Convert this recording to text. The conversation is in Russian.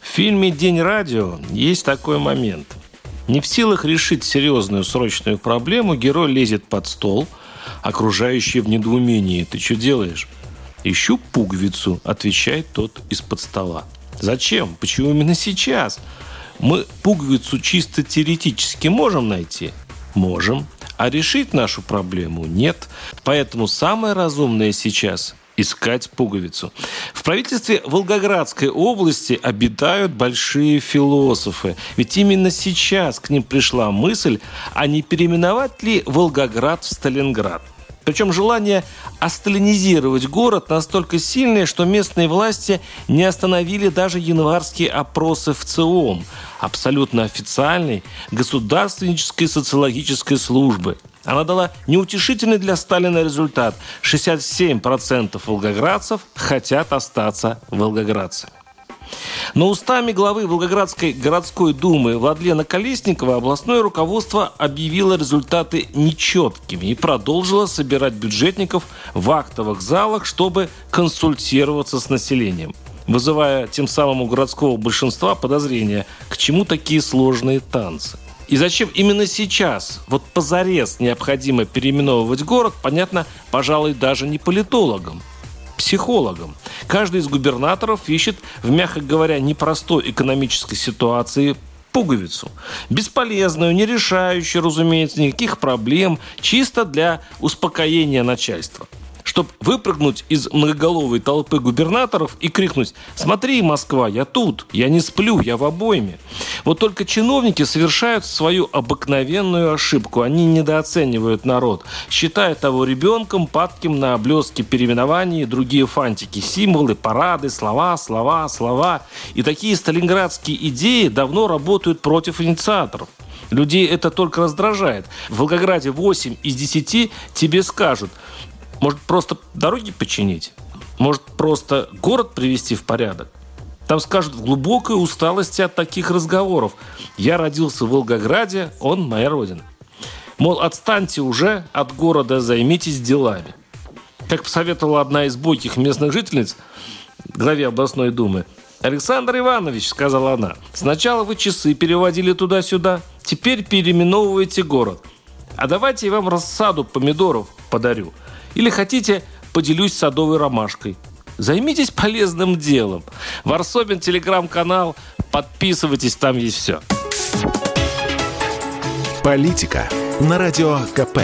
В фильме «День радио» есть такой момент. Не в силах решить серьезную срочную проблему, герой лезет под стол, окружающие в недоумении. «Ты что делаешь?» «Ищу пуговицу», – отвечает тот из-под стола. «Зачем? Почему именно сейчас? Мы пуговицу чисто теоретически можем найти?» «Можем. А решить нашу проблему нет. Поэтому самое разумное сейчас – искать пуговицу». В правительстве Волгоградской области обитают большие философы. Ведь именно сейчас к ним пришла мысль, а не переименовать ли Волгоград в Сталинград. Причем желание осталинизировать город настолько сильное, что местные власти не остановили даже январские опросы ВЦИОМ, абсолютно официальной государственнической социологической службы. Она дала неутешительный для Сталина результат. 67% волгоградцев хотят остаться волгоградцами. Но устами главы Волгоградской городской думы Владлена Колесникова областное руководство объявило результаты нечеткими и продолжило собирать бюджетников в актовых залах, чтобы консультироваться с населением, вызывая тем самым у городского большинства подозрения, к чему такие сложные танцы. И зачем именно сейчас, вот позарез, необходимо переименовывать город, понятно, пожалуй, даже не политологам, психологам. Каждый из губернаторов ищет в, мягко говоря, непростой экономической ситуации пуговицу. Бесполезную, не решающую, разумеется, никаких проблем, чисто для успокоения начальства. Чтобы выпрыгнуть из многоголовой толпы губернаторов и крикнуть: «Смотри, Москва, я тут, я не сплю, я в обойме». Вот только чиновники совершают свою обыкновенную ошибку. Они недооценивают народ, считая того ребенком, падким на облезки переименований и другие фантики, символы, парады, слова. И такие сталинградские идеи давно работают против инициаторов. Людей это только раздражает. В Волгограде 8 из 10 тебе скажут: может, просто дороги починить? Может, просто город привести в порядок? Там скажут в глубокой усталости от таких разговоров: «Я родился в Волгограде, он моя родина». Мол, отстаньте уже от города, займитесь делами. Как посоветовала одна из бойких местных жительниц главе областной думы: «Александр Иванович, — сказала она, — сначала вы часы переводили туда-сюда, теперь переименовываете город. А давайте я вам рассаду помидоров подарю. Или хотите, поделюсь садовой ромашкой. Займитесь полезным делом». Варсобин, телеграм-канал. Подписывайтесь, там есть все. Политика на Радио КП.